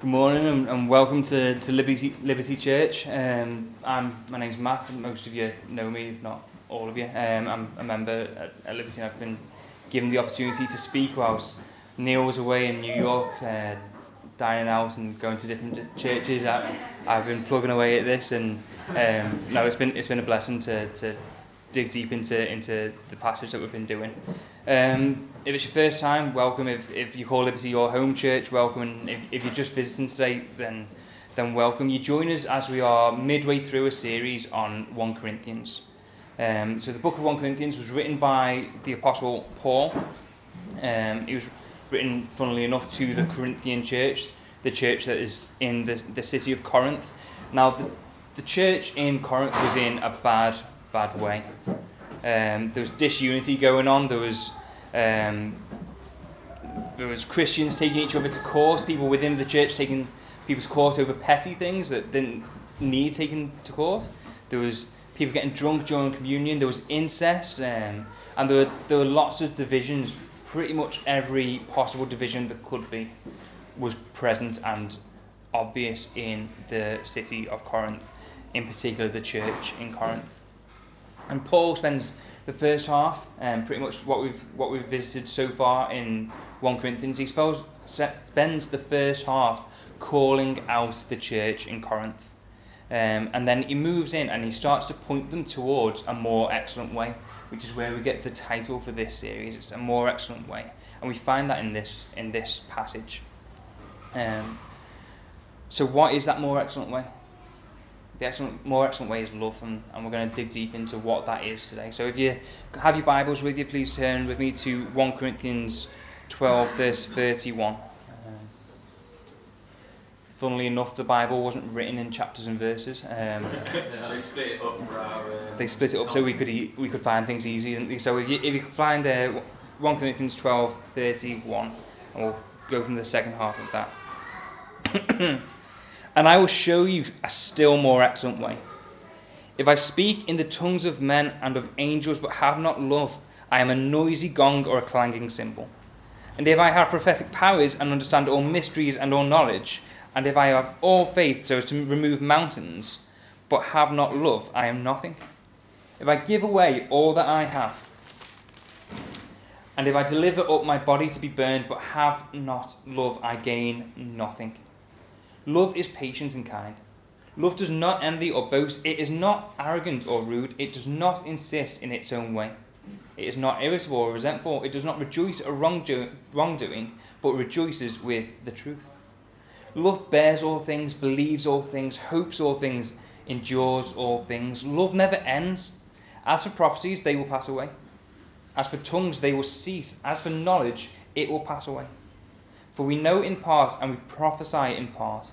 Good morning and welcome to Liberty Church. My name's Matt, and most of you know me, if not all of you. I'm a member at Liberty, and I've been given the opportunity to speak whilst Neil was away in New York, dining out and going to different churches. I've been plugging away at this, and no, it's been a blessing to dig deep into the passage that we've been doing. If it's your first time, welcome. If you call Liberty your home church, welcome. And if you're just visiting today, then welcome. You join us as we are midway through a series on 1 Corinthians. So the book of 1 Corinthians was written by the Apostle Paul. It was written, funnily enough, to the Corinthian church, the church that is in the city of Corinth. Now, the church in Corinth was in a bad way. There was disunity going on. There was Christians taking each other to court, people within the church taking people to court over petty things that didn't need taken to court. There was people getting drunk during communion. There was incest, and there were lots of divisions. Pretty much every possible division that could be was present and obvious in the city of Corinth, in particular the church in Corinth. And Paul spends the first half, pretty much what we've visited so far in 1 Corinthians, he spends the first half calling out the church in Corinth. And then he moves in and he starts to point them towards a more excellent way, which is where we get the title for this series. It's a more excellent way. And we find that in this passage. So what is that more excellent way? The more excellent way is love, and we're going to dig deep into what that is today. So if you have your Bibles with you, please turn with me to 1 Corinthians 12, verse 31. Funnily enough, the Bible wasn't written in chapters and verses. They split it up for our... they split it up so we could find things easy, didn't they? So if you could find 1 Corinthians 12, 31, and we'll go from the second half of that. And I will show you a still more excellent way. If I speak in the tongues of men and of angels, but have not love, I am a noisy gong or a clanging cymbal. And if I have prophetic powers and understand all mysteries and all knowledge, and if I have all faith so as to remove mountains, but have not love, I am nothing. If I give away all that I have, and if I deliver up my body to be burned, but have not love, I gain nothing. Love is patient and kind. Love does not envy or boast. It is not arrogant or rude. It does not insist in its own way. It is not irritable or resentful. It does not rejoice at wrongdoing, but rejoices with the truth. Love bears all things, believes all things, hopes all things, endures all things. Love never ends. As for prophecies, they will pass away. As for tongues, they will cease. As for knowledge, it will pass away. For we know in part and we prophesy in part.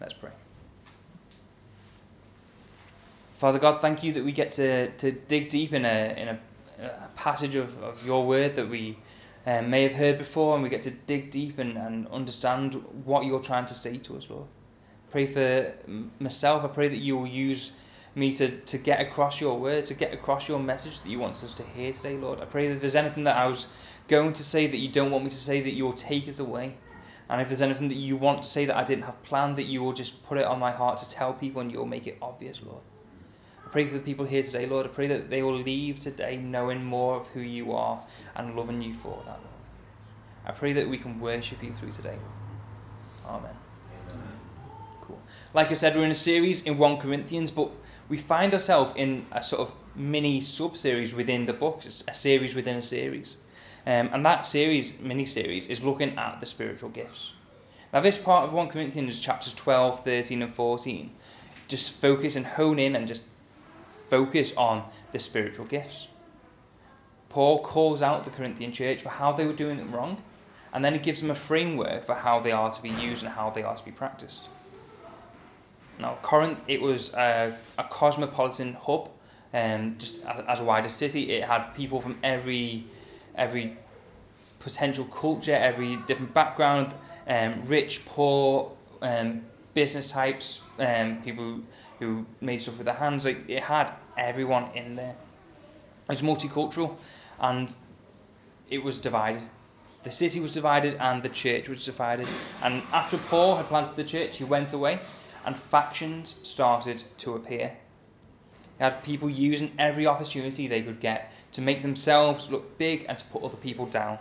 Let's pray. Father God, thank you that we get to dig deep in a passage of your word that we may have heard before, and we get to dig deep and understand what you're trying to say to us, Lord. Pray for myself. I pray that you will use me to get across your word, to get across your message that you want us to hear today, Lord. I pray that if there's anything that I was going to say that you don't want me to say, that you'll take it away. And if there's anything that you want to say that I didn't have planned, that you will just put it on my heart to tell people, and you'll make it obvious, Lord. I pray for the people here today, Lord. I pray that they will leave today knowing more of who you are and loving you for that, Lord. I pray that we can worship you through today, Lord. Amen. Cool. Like I said, we're in a series in 1 Corinthians, but we find ourselves in a sort of mini sub-series within the book. It's a series within a series. And that series, mini-series, is looking at the spiritual gifts. Now, this part of 1 Corinthians, chapters 12, 13 and 14, just focus and hone in and just focus on the spiritual gifts. Paul calls out the Corinthian church for how they were doing them wrong, And then he gives them a framework for how they are to be used and how they are to be practiced. Now, Corinth, it was a cosmopolitan hub, just as a wider city. It had people from every potential culture, every different background, rich, poor, business types, people who made stuff with their hands. Like, it had everyone in there. It was multicultural, and it was divided. The city was divided and the church was divided. And after Paul had planted the church, he went away and factions started to appear. He had people using every opportunity they could get to make themselves look big and to put other people down.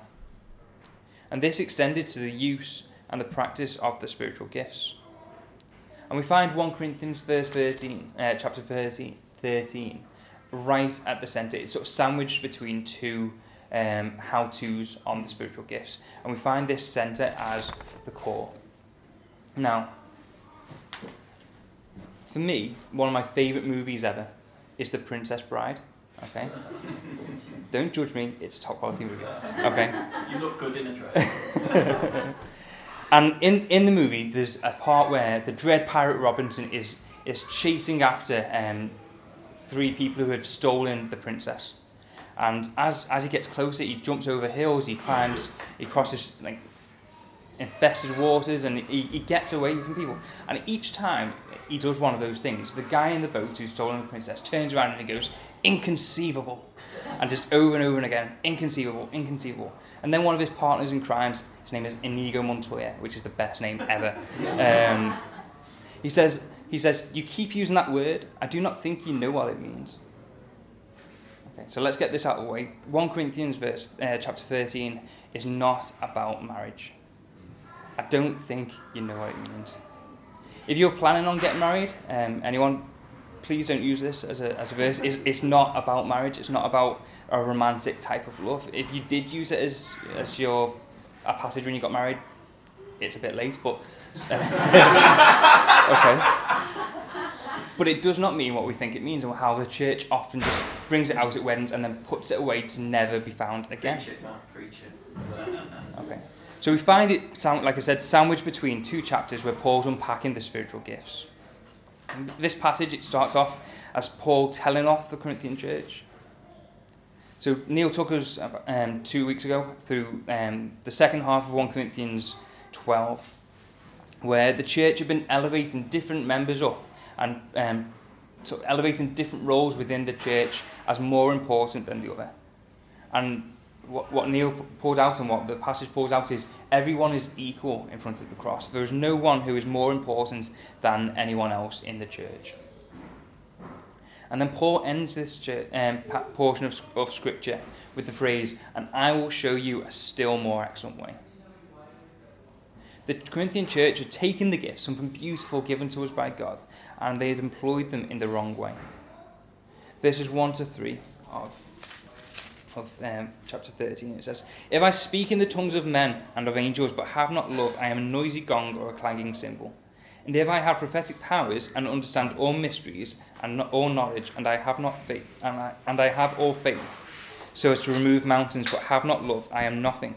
And this extended to the use and the practice of the spiritual gifts. And we find 1 Corinthians chapter 13, right at the centre. It's sort of sandwiched between two how-tos on the spiritual gifts, and we find this centre as the core. Now, for me, one of my favourite movies ever is The Princess Bride. Okay, don't judge me; it's a top quality movie. Okay, you look good in a dress. And in the movie, there's a part where the dread pirate Robinson is chasing after three people who have stolen the princess. And as he gets closer, he jumps over hills, he climbs, he crosses like infested waters, and he gets away from people. And each time he does one of those things, the guy in the boat who's stolen the princess turns around and he goes, "Inconceivable." And just over and over and again, "Inconceivable, inconceivable." And then one of his partners in crime, his name is Inigo Montoya, which is the best name ever. He says, "You keep using that word. I do not think you know what it means." So let's get this out of the way. 1 Corinthians chapter 13 is not about marriage. I don't think you know what it means. If you're planning on getting married, anyone, please don't use this as a verse. It's not about marriage. It's not about a romantic type of love. If you did use it as a passage when you got married, it's a bit late, but... okay. But it does not mean what we think it means, and how the church often just brings it out at weddings and then puts it away to never be found again. Preach it, man, preach it. Okay. So we find it, like I said, sandwiched between two chapters where Paul's unpacking the spiritual gifts. And this passage, it starts off as Paul telling off the Corinthian church. So Neil took us 2 weeks ago through the second half of 1 Corinthians 12, where the church had been elevating different members up and so elevating different roles within the church as more important than the other. And what Neil pulled out and what the passage pulls out is everyone is equal in front of the cross. There is no one who is more important than anyone else in the church. And then Paul ends this portion of Scripture with the phrase, "And I will show you a still more excellent way." The Corinthian church had taken the gifts, something beautiful given to us by God, and they had employed them in the wrong way. Verses 1 to 3 of chapter 13, it says, "If I speak in the tongues of men and of angels, but have not love, I am a noisy gong or a clanging cymbal. And if I have prophetic powers and understand all mysteries and all knowledge, and I have not faith, and I have all faith, so as to remove mountains, but have not love, I am nothing.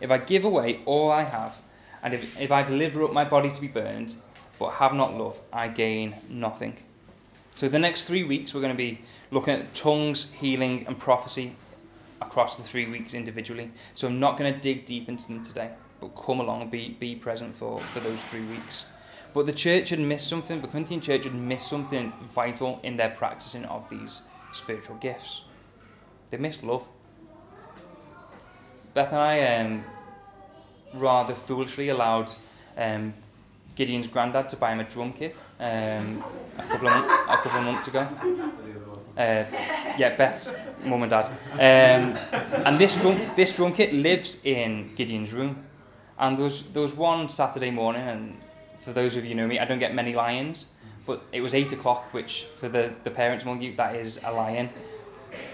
If I give away all I have, and if I deliver up my body to be burned, but have not love, I gain nothing." So the next 3 weeks, we're going to be looking at tongues, healing, and prophecy across the 3 weeks individually. So I'm not going to dig deep into them today, but come along, be present for those 3 weeks. But the church had missed something. The Corinthian church had missed something vital in their practicing of these spiritual gifts. They missed love. Beth and I... rather foolishly allowed Gideon's granddad to buy him a drum kit a couple of months ago. Beth's mum and dad. And this drum kit lives in Gideon's room. And there was one Saturday morning, and for those of you who know me, I don't get many lions, but it was 8 o'clock, which for the parents among you, that is a lion.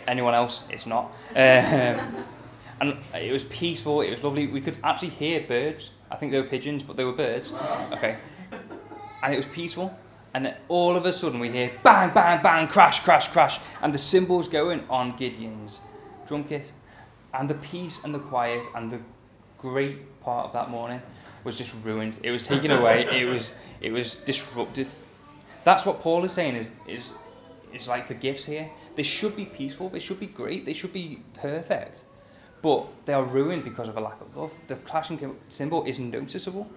Anyone else, it's not. And it was peaceful, it was lovely. We could actually hear birds. I think they were pigeons, but they were birds. Okay. And it was peaceful. And then all of a sudden we hear bang, bang, bang, crash, crash, crash. And the cymbals going on Gideon's drum kit. And the peace and the quiet and the great part of that morning was just ruined. It was taken away. It was disrupted. That's what Paul is saying is like the gifts here. They should be peaceful. They should be great. They should be perfect. But they are ruined because of a lack of love. The clashing symbol is noticeable.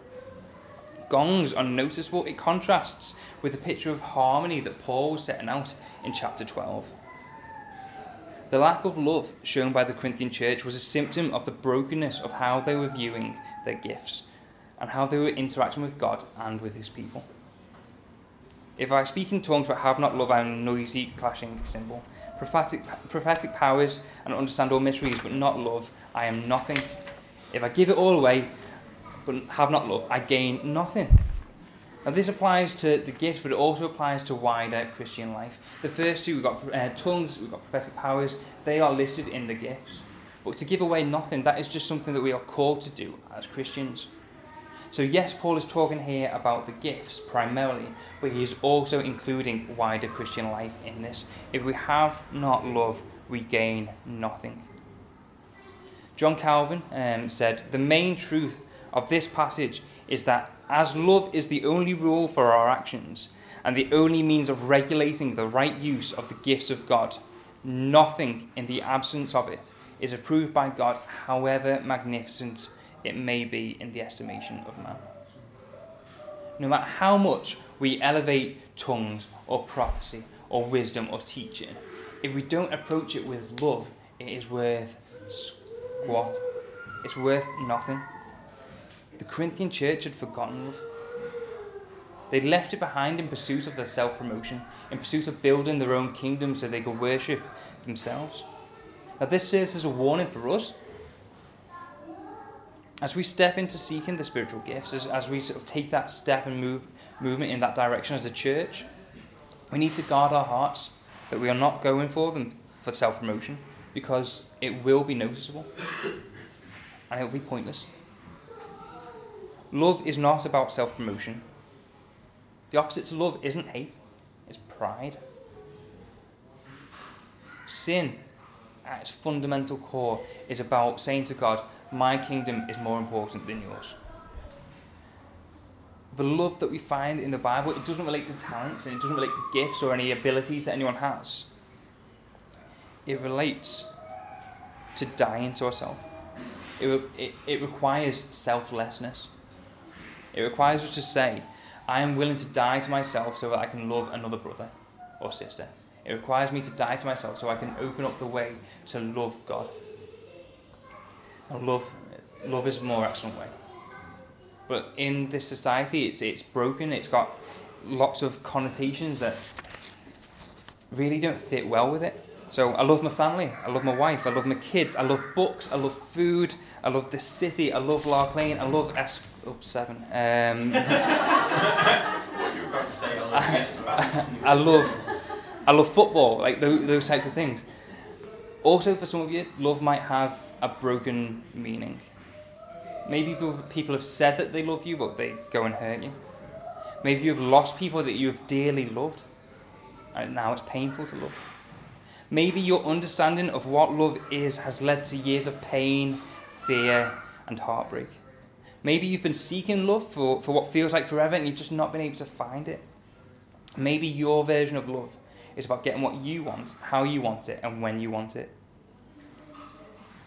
Gongs are noticeable. It contrasts with the picture of harmony that Paul was setting out in chapter 12. The lack of love shown by the Corinthian church was a symptom of the brokenness of how they were viewing their gifts and how they were interacting with God and with his people. If I speak in tongues but have not love, I am a noisy, clashing symbol. Prophetic powers and understand all mysteries, but not love, I am nothing. If I give it all away but have not love, I gain nothing. Now this applies to the gifts, but it also applies to wider Christian life. The first two, we've got tongues, we've got prophetic powers, they are listed in the gifts. But to give away nothing, that is just something that we are called to do as Christians. So yes, Paul is talking here about the gifts primarily, but he is also including wider Christian life in this. If we have not love, we gain nothing. John Calvin said, the main truth of this passage is that as love is the only rule for our actions and the only means of regulating the right use of the gifts of God, nothing in the absence of it is approved by God, however magnificent it may be in the estimation of man. No matter how much we elevate tongues or prophecy or wisdom or teaching, if we don't approach it with love, it is worth squat. It's worth nothing. The Corinthian church had forgotten love. They'd left it behind in pursuit of their self-promotion, in pursuit of building their own kingdom so they could worship themselves. Now this serves as a warning for us. As we step into seeking the spiritual gifts, as we sort of take that step and movement in that direction as a church, we need to guard our hearts that we are not going for them for self-promotion, because it will be noticeable and it will be pointless. Love is not about self-promotion. The opposite to love isn't hate, it's pride. Sin, at its fundamental core, is about saying to God, my kingdom is more important than yours. The love that we find in the Bible, it doesn't relate to talents and it doesn't relate to gifts or any abilities that anyone has. It relates to dying to ourselves. It requires selflessness. It requires us to say, I am willing to die to myself so that I can love another brother or sister. It requires me to die to myself so I can open up the way to love God. And love is a more excellent way. But in this society, it's broken. It's got lots of connotations that really don't fit well with it. So I love my family. I love my wife. I love my kids. I love books. I love food. I love the city. I love Lark Lane. I love S7. What you were about to say, I love football. Like those types of things. Also, for some of you, love might have a broken meaning. Maybe people have said that they love you, but they go and hurt you. Maybe you've lost people that you have dearly loved, and now it's painful to love. Maybe your understanding of what love is has led to years of pain, fear, and heartbreak. Maybe you've been seeking love for what feels like forever, and you've just not been able to find it. Maybe your version of love is about getting what you want, how you want it, and when you want it.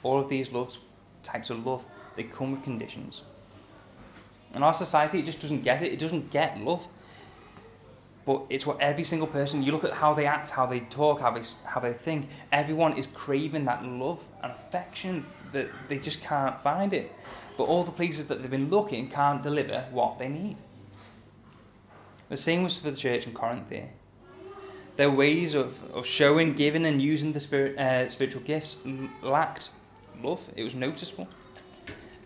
All of these types of love, they come with conditions. In our society, it just doesn't get it. It doesn't get love. But it's what every single person, you look at how they act, how they talk, how they think, everyone is craving that love and affection that they just can't find it. But all the places that they've been looking can't deliver what they need. The same was for the church in Corinth here. Their ways of showing, giving, and using the spiritual gifts lacked love. It was noticeable.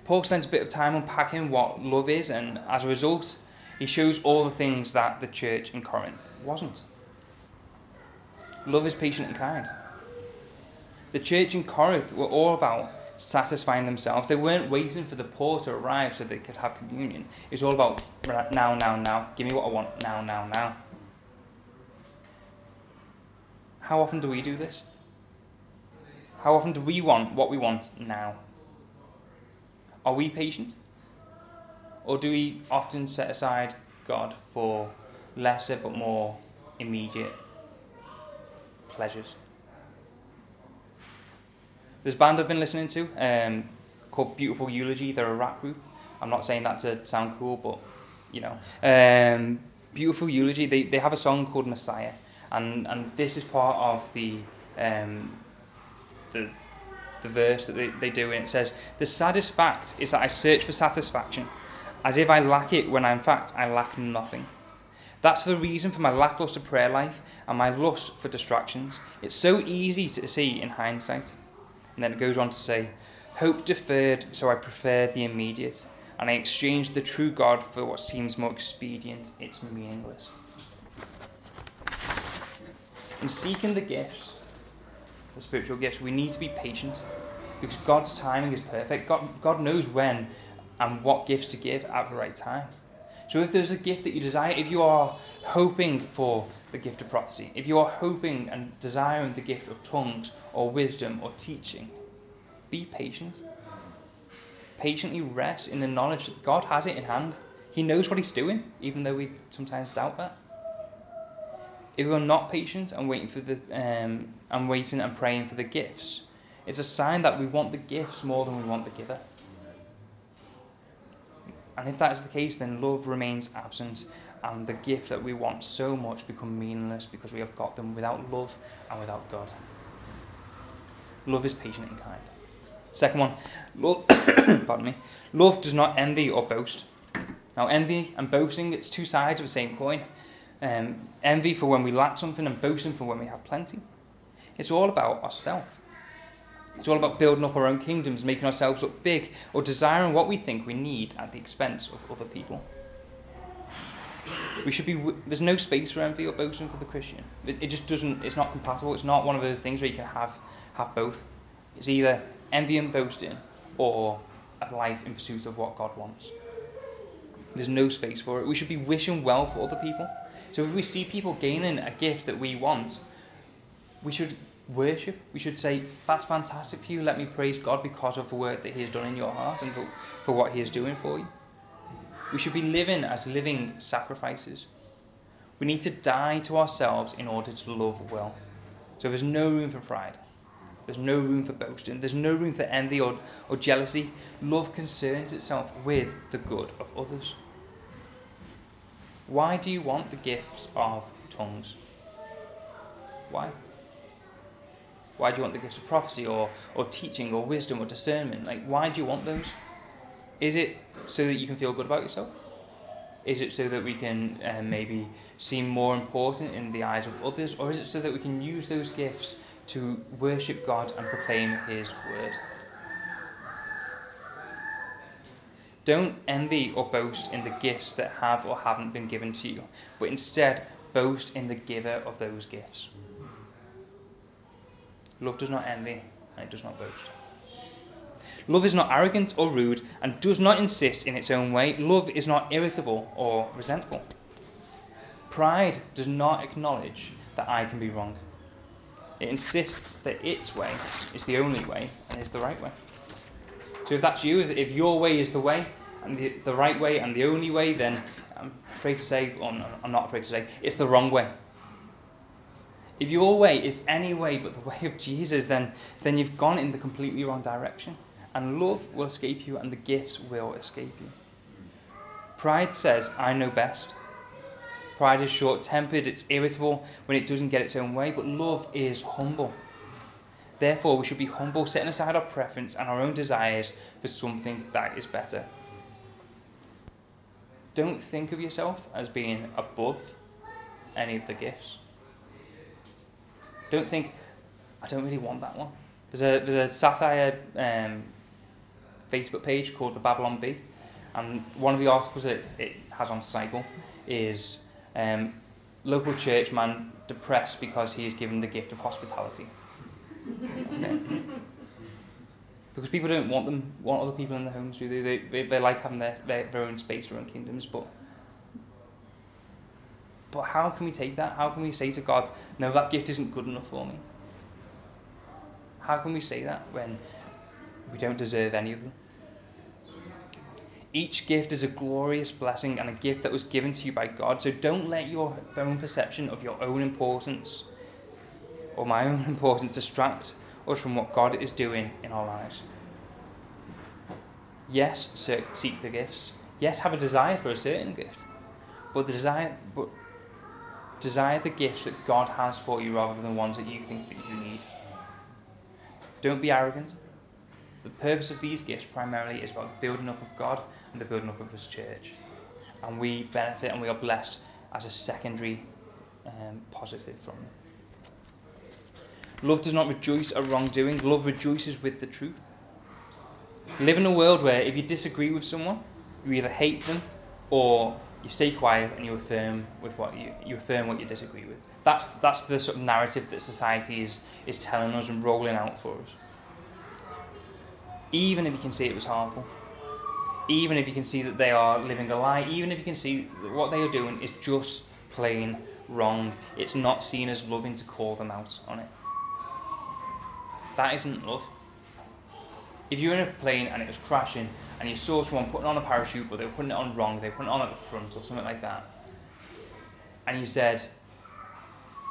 Paul spends a bit of time unpacking what love is, and as a result, he shows all the things that the church in Corinth wasn't. Love is patient and kind. The church in Corinth were all about satisfying themselves. They weren't waiting for the poor to arrive so they could have communion. It was all about now. Give me what I want now. How often do we do this? How often do we want what we want now? Are we patient? Or do we often set aside God for lesser but more immediate pleasures? This band I've been listening to, called Beautiful Eulogy, they're a rap group. I'm not saying that to sound cool, but, you know. Beautiful Eulogy, they have a song called Messiah. And this is part of the verse that they do, and it says, "The saddest fact is that I search for satisfaction, as if I lack it when in fact I lack nothing. That's the reason for my lackluster prayer life and my lust for distractions. It's so easy to see in hindsight." And then it goes on to say, "Hope deferred, so I prefer the immediate, and I exchange the true God for what seems more expedient. It's meaningless." In seeking the gifts, the spiritual gifts, we need to be patient, because God's timing is perfect. God knows when and what gifts to give at the right time. So if there's a gift that you desire, if you are hoping for the gift of prophecy, if you are hoping and desiring the gift of tongues or wisdom or teaching, be patient. Patiently rest in the knowledge that God has it in hand. He knows what he's doing, even though we sometimes doubt that. If we're not patient and waiting and praying for the gifts, it's a sign that we want the gifts more than we want the giver. And if that is the case, then love remains absent, and the gift that we want so much become meaningless, because we have got them without love and without God. Love is patient and kind. Second one, love, pardon me, love does not envy or boast. Now, envy and boasting, it's two sides of the same coin. Envy for when we lack something, and boasting for when we have plenty. It's all about ourselves. It's all about building up our own kingdoms, making ourselves look big, or desiring what we think we need at the expense of other people. There's no space for envy or boasting for the Christian. It just doesn't. It's not compatible. It's not one of those things where you can have both. It's either envy and boasting, or a life in pursuit of what God wants. There's no space for it. We should be wishing well for other people. So if we see people gaining a gift that we want, we should worship. We should say, "That's fantastic for you. Let me praise God because of the work that he has done in your heart and for what he is doing for you." We should be living as living sacrifices. We need to die to ourselves in order to love well. So there's no room for pride. There's no room for boasting. There's no room for envy or jealousy. Love concerns itself with the good of others. Why do you want the gifts of tongues? Why? Why do you want the gifts of prophecy or teaching or wisdom or discernment? Like, why do you want those? Is it so that you can feel good about yourself? Is it so that we can maybe seem more important in the eyes of others? Or is it so that we can use those gifts to worship God and proclaim his word? Don't envy or boast in the gifts that have or haven't been given to you, but instead boast in the giver of those gifts. Love does not envy, and it does not boast. Love is not arrogant or rude, and does not insist in its own way. Love is not irritable or resentful. Pride does not acknowledge that I can be wrong. It insists that its way is the only way and is the right way. So if that's you, if your way is the way, and the right way, and the only way, then I'm not afraid to say, it's the wrong way. If your way is any way but the way of Jesus, then you've gone in the completely wrong direction. And love will escape you, and the gifts will escape you. Pride says, "I know best." Pride is short-tempered, it's irritable when it doesn't get its own way, but love is humble. Therefore, we should be humble, setting aside our preference and our own desires for something that is better. Don't think of yourself as being above any of the gifts. Don't think, "I don't really want that one." There's a satire Facebook page called the Babylon Bee, and one of the articles that it has on cycle is local church man depressed because he is given the gift of hospitality. Okay. Because people don't want other people in their homes, do they? They like having their own space, their own kingdoms. But how can we take that? How can we say to God, "No, that gift isn't good enough for me"? How can we say that when we don't deserve any of them? Each gift is a glorious blessing and a gift that was given to you by God. So don't let your own perception of your own importance or my own importance distract us from what God is doing in our lives. Yes, seek the gifts. Yes, have a desire for a certain gift. But desire the gifts that God has for you rather than the ones that you think that you need. Don't be arrogant. The purpose of these gifts primarily is about the building up of God and the building up of His church. And we benefit and we are blessed as a secondary positive from them. Love does not rejoice at wrongdoing. Love rejoices with the truth. Live in a world where if you disagree with someone, you either hate them or you stay quiet and you affirm with what you affirm what you disagree with. That's the sort of narrative that society is telling us and rolling out for us. Even if you can see it was harmful, even if you can see that they are living a lie, even if you can see that what they are doing is just plain wrong, it's not seen as loving to call them out on it. That isn't love. If you were in a plane and it was crashing and you saw someone putting on a parachute but they were putting it on wrong, they were putting it on at the front or something like that, and you said,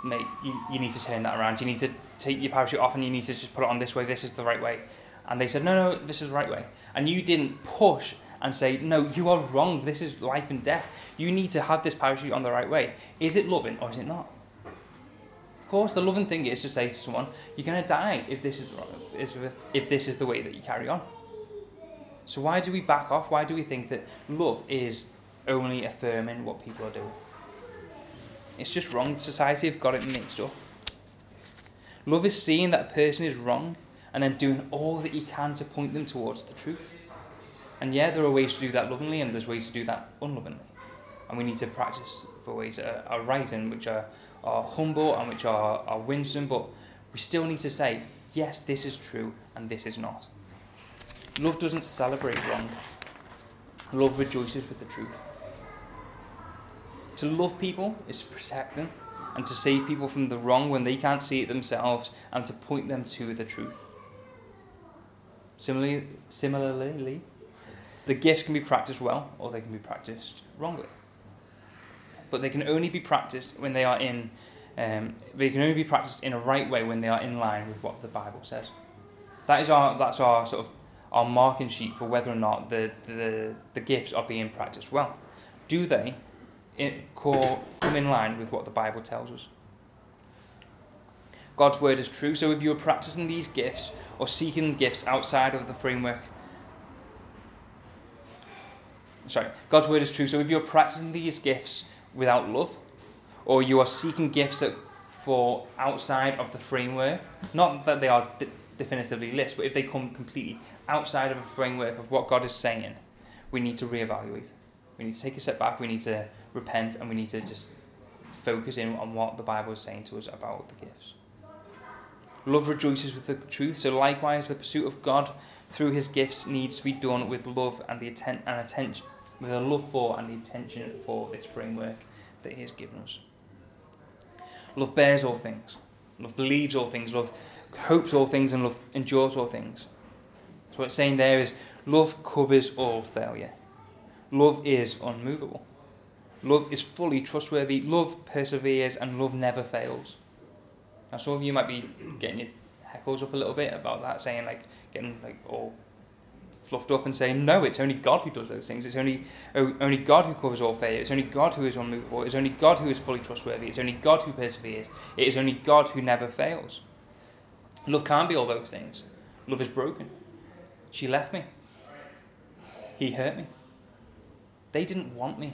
mate, you need to turn that around, you need to take your parachute off and you need to just put it on this way, this is the right way. And they said, no, this is the right way. And you didn't push and say, no, you are wrong, this is life and death, you need to have this parachute on the right way. Is it loving or is it not? Of course, the loving thing is to say to someone, you're going to die if this is the way that you carry on. So why do we back off? Why do we think that love is only affirming what people are doing? It's just wrong. Society have got it mixed up. Love is seeing that a person is wrong and then doing all that you can to point them towards the truth. And yeah, there are ways to do that lovingly and there's ways to do that unlovingly. And we need to practice for ways that are right and which are humble and which are winsome, but we still need to say, yes, this is true and this is not. Love doesn't celebrate wrong. Love rejoices with the truth. To love people is to protect them and to save people from the wrong when they can't see it themselves and to point them to the truth. Similarly, the gifts can be practiced well or they can be practiced wrongly. But they can only be practiced when they are in. They can only be practiced in a right way when they are in line with what the Bible says. That's our sort of our marking sheet for whether or not the gifts are being practiced well. Do they come in line with what the Bible tells us? God's word is true. So if you are practicing these gifts or seeking gifts outside of the framework. God's word is true. So if you are practicing these gifts without love, or you are seeking gifts that fall outside of the framework, not that they are definitively listed, but if they come completely outside of a framework of what God is saying, we need to reevaluate. We need to take a step back, we need to repent, and we need to just focus in on what the Bible is saying to us about the gifts. Love rejoices with the truth, so likewise the pursuit of God through His gifts needs to be done with love and attention. With a love for and the attention for this framework that He has given us. Love bears all things. Love believes all things. Love hopes all things and love endures all things. So what it's saying there is love covers all failure. Love is unmovable. Love is fully trustworthy. Love perseveres and love never fails. Now some of you might be getting your heckles up a little bit about that, saying all fluffed up and saying, no, it's only God who does those things. It's only God who covers all failure. It's only God who is unmovable. It's only God who is fully trustworthy. It's only God who perseveres. It is only God who never fails. Love can't be all those things. Love is broken. She left me. He hurt me. They didn't want me.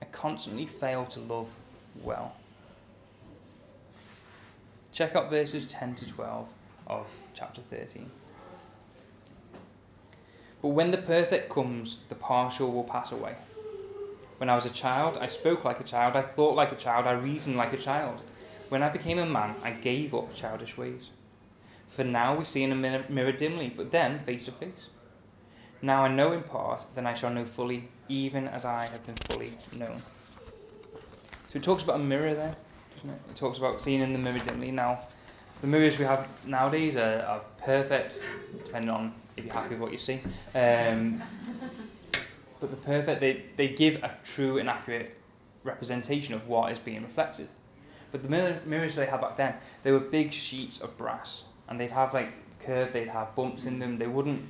I constantly fail to love well. Check out verses 10 to 12 of chapter 13. But when the perfect comes, the partial will pass away. When I was a child, I spoke like a child, I thought like a child, I reasoned like a child. When I became a man, I gave up childish ways. For now we see in a mirror dimly, but then face to face. Now I know in part, then I shall know fully, even as I have been fully known. So it talks about a mirror there, doesn't it? It talks about seeing in the mirror dimly. Now, the mirrors we have nowadays are perfect, depending on if you're happy with what you see. But the perfect, they give a true and accurate representation of what is being reflected. But the mirrors they had back then, they were big sheets of brass, and they'd have like curve, they'd have bumps in them. They wouldn't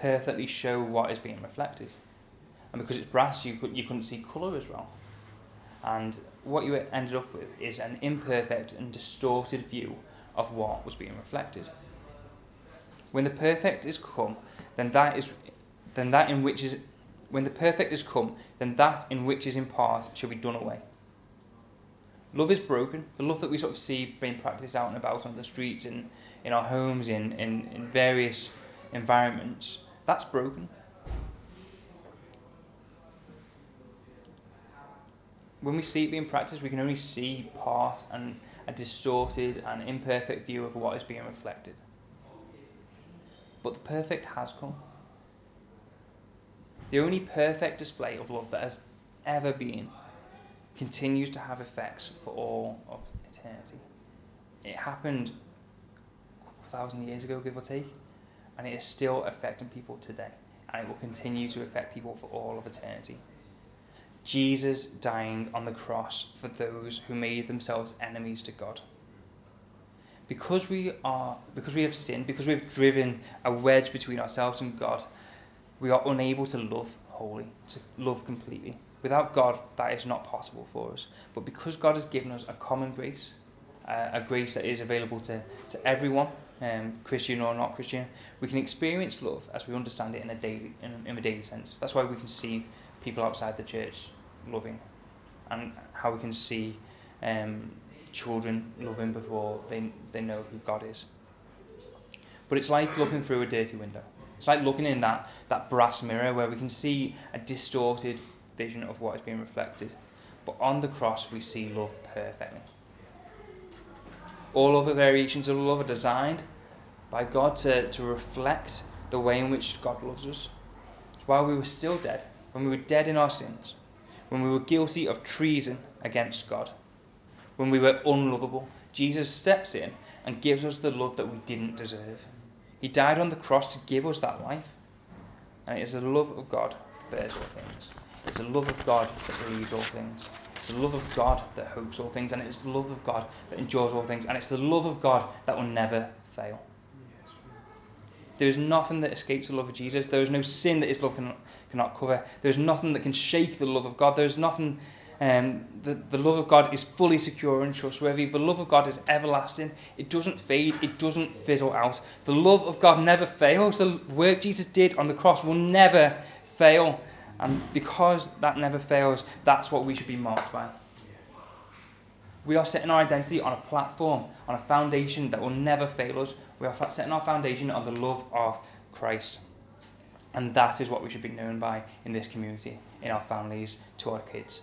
perfectly show what is being reflected, and because it's brass, you couldn't see colour as well. And what you ended up with is an imperfect and distorted view of what was being reflected. When the perfect is come, then that in which is in part shall be done away. Love is broken. The love that we sort of see being practiced out and about on the streets, in our homes, in various environments, that's broken. When we see it being practiced, we can only see part and a distorted and imperfect view of what is being reflected. But the perfect has come. The only perfect display of love that has ever been continues to have effects for all of eternity. It happened a couple thousand years ago, give or take, and it is still affecting people today, and it will continue to affect people for all of eternity. Jesus dying on the cross for those who made themselves enemies to God. Because we have sinned, because we have driven a wedge between ourselves and God, we are unable to love wholly, to love completely. Without God, that is not possible for us. But because God has given us a common grace, a grace that is available to everyone, Christian or not Christian, we can experience love as we understand it in a daily sense. That's why we can see people outside the church loving, and how we can see children loving before they know who God is. But it's like looking through a dirty window. It's like looking in that brass mirror where we can see a distorted vision of what is being reflected. But on the cross we see love perfectly. All other variations of love are designed by God to reflect the way in which God loves us. While we were still dead, when we were dead in our sins, when we were guilty of treason against God, when we were unlovable, Jesus steps in and gives us the love that we didn't deserve. He died on the cross to give us that life. And it is the love of God that bears all things. It's the love of God that believes all things. It's the love of God that hopes all things. And it's the love of God that endures all things. And it's the love of God that will never fail. There is nothing that escapes the love of Jesus. There is no sin that his love cannot cover. There is nothing that can shake the love of God. There is nothing. The love of God is fully secure and trustworthy. The love of God is everlasting. It doesn't fade. It doesn't fizzle out. The love of God never fails. The work Jesus did on the cross will never fail. And because that never fails, that's what we should be marked by. We are setting our identity on a platform, on a foundation that will never fail us. We are setting our foundation on the love of Christ. And that is what we should be known by in this community, in our families, to our kids.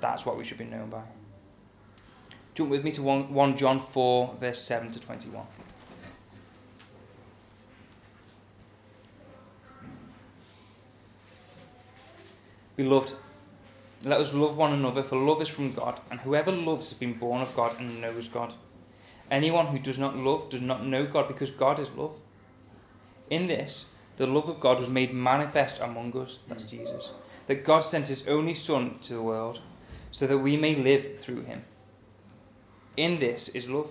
That's what we should be known by. Jump with me to 1 John 4, verse 7 to 21. Beloved, let us love one another, for love is from God, and whoever loves has been born of God and knows God. Anyone who does not love does not know God, because God is love. In this, the love of God was made manifest among us, that's Jesus, that God sent his only Son to the world, so that we may live through him. In this is love,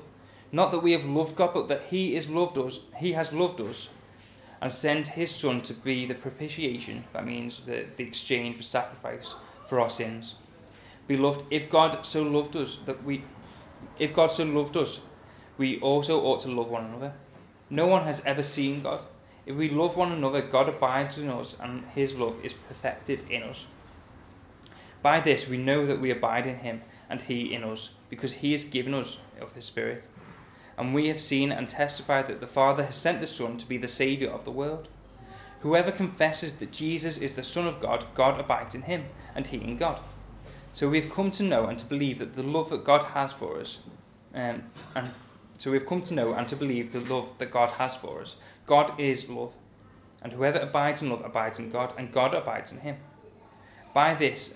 not that we have loved God, but that he has loved us, and sent his Son to be the propitiation, that means the exchange for sacrifice, for our sins. Beloved, if God so loved us, we also ought to love one another. No one has ever seen God. If we love one another, God abides in us, and his love is perfected in us. By this we know that we abide in him, and he in us, because he has given us of his Spirit. And we have seen and testified that the Father has sent the Son to be the Saviour of the world. Whoever confesses that Jesus is the Son of God, God abides in him, and he in God. So we have come to know and to believe that the love that God has for us, God is love, and whoever abides in love abides in God, and God abides in him. By this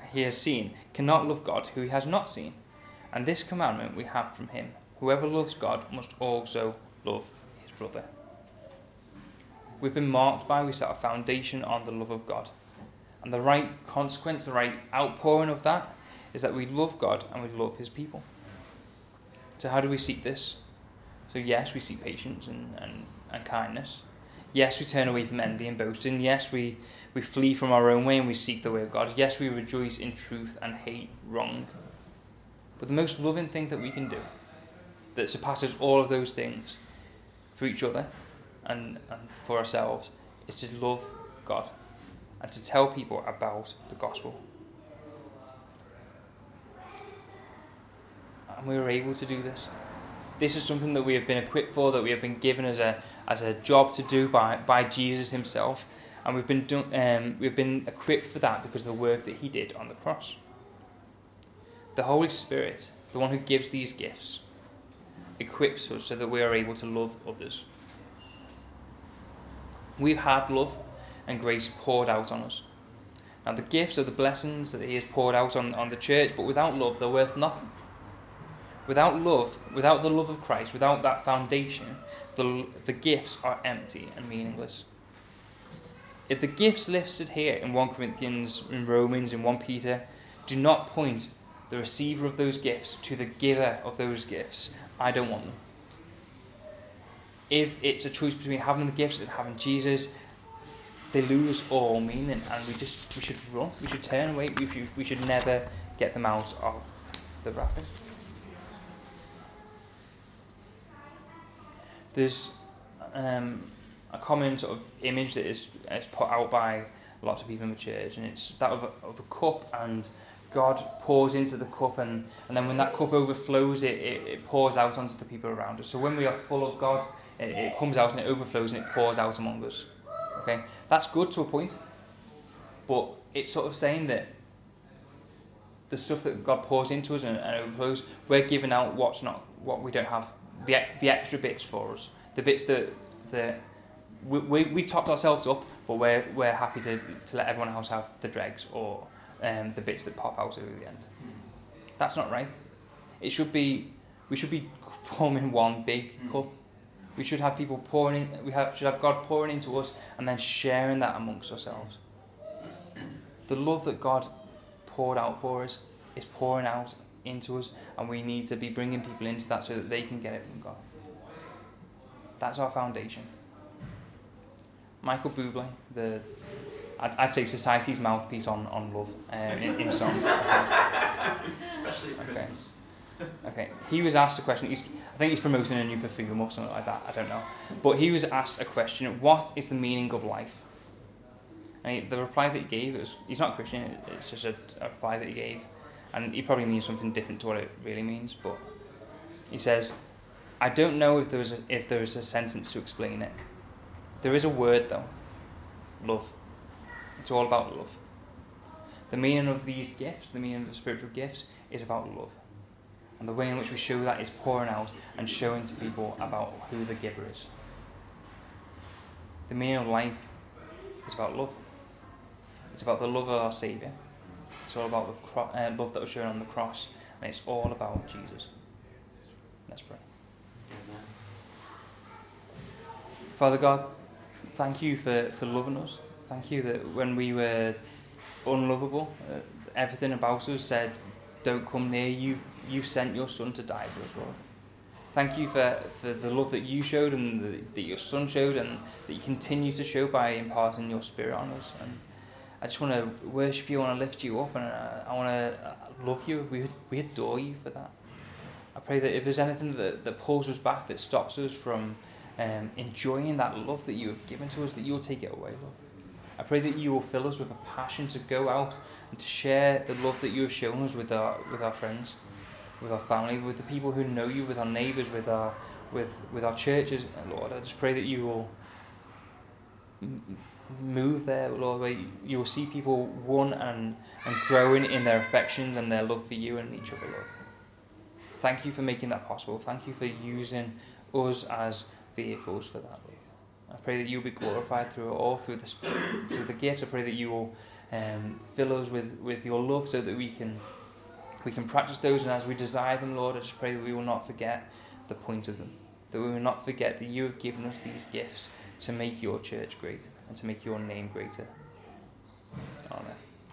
has seen cannot love God who he has not seen. And this commandment we have from him. Whoever loves God must also love his brother. We've been marked by, we set a foundation on the love of God. And the right consequence, the right outpouring of that is that we love God and we love his people. So how do we seek this? So yes, we seek patience and kindness. Yes, we turn away from envy and boasting. Yes, we flee from our own way and we seek the way of God. Yes, we rejoice in truth and hate wrong. But the most loving thing that we can do, that surpasses all of those things for each other and for ourselves, is to love God and to tell people about the gospel. And we were able to do this. This is something that we have been equipped for, that we have been given as a job to do by Jesus himself, and we've been equipped for that because of the work that he did on the cross. The Holy Spirit, the one who gives these gifts, equips us so that we are able to love others. We've had love and grace poured out on us. Now the gifts are the blessings that he has poured out on the church, but without love they're worth nothing. Without love, without the love of Christ, without that foundation, the gifts are empty and meaningless. If the gifts listed here in 1 Corinthians, in Romans, in 1 Peter, do not point the receiver of those gifts to the giver of those gifts, I don't want them. If it's a choice between having the gifts and having Jesus, they lose all meaning, and we should run, we should turn away, we should never get them out of the wrapping. There's a common sort of image that is put out by lots of people in the church, and it's that of a cup, and God pours into the cup, and then when that cup overflows, it pours out onto the people around us. So when we are full of God, it comes out and it overflows and it pours out among us. Okay, that's good to a point, but it's sort of saying that the stuff that God pours into us and overflows, we're giving out what we don't have. The extra bits for us, the bits that we've topped ourselves up, but we're happy to let everyone else have the dregs or the bits that pop out over the end. That's not right. It should be, we should be forming one big cup. We should have people should have God pouring into us and then sharing that amongst ourselves. The love that God poured out for us is pouring out into us, and we need to be bringing people into that so that they can get it from God. That's our foundation. Michael Bublé, I'd say society's mouthpiece on love in song. Especially at Christmas. Okay. He was asked a question. I think he's promoting a new perfume or something like that. I don't know. But he was asked a question: what is the meaning of life? And the reply that he gave was, he's not a Christian. It's just a reply that he gave. And he probably means something different to what it really means, but he says, I don't know if there is a sentence to explain it. There is a word, though. Love. It's all about love. The meaning of these gifts, the meaning of the spiritual gifts, is about love. And the way in which we show that is pouring out and showing to people about who the giver is. The meaning of life is about love. It's about the love of our Saviour. It's all about the love that was shown on the cross, and it's all about Jesus. Let's pray. Amen. Father God, thank you for loving us. Thank you that when we were unlovable, everything about us said, don't come near you. You sent your son to die for us, Lord. Thank you for the love that you showed and that your son showed and that you continue to show by imparting your spirit on us. And I just want to worship you, I want to lift you up, and I want to love you. We adore you for that. I pray that if there's anything that pulls us back, that stops us from enjoying that love that you have given to us, that you'll take it away, Lord. I pray that you will fill us with a passion to go out and to share the love that you have shown us with our friends, with our family, with the people who know you, with our neighbours, with our churches, Lord. I just pray that you will move there, Lord, where you will see people one and growing in their affections and their love for you and each other, Lord. Thank you for making that possible. Thank you for using us as vehicles for that, Lord. I pray that you'll be glorified through it all, through the Spirit, through the gifts. I pray that you will fill us with your love so that we can practice those, and as we desire them, Lord, I just pray that we will not forget the point of them, that we will not forget that you have given us these gifts to make your church great and to make your name greater. Amen.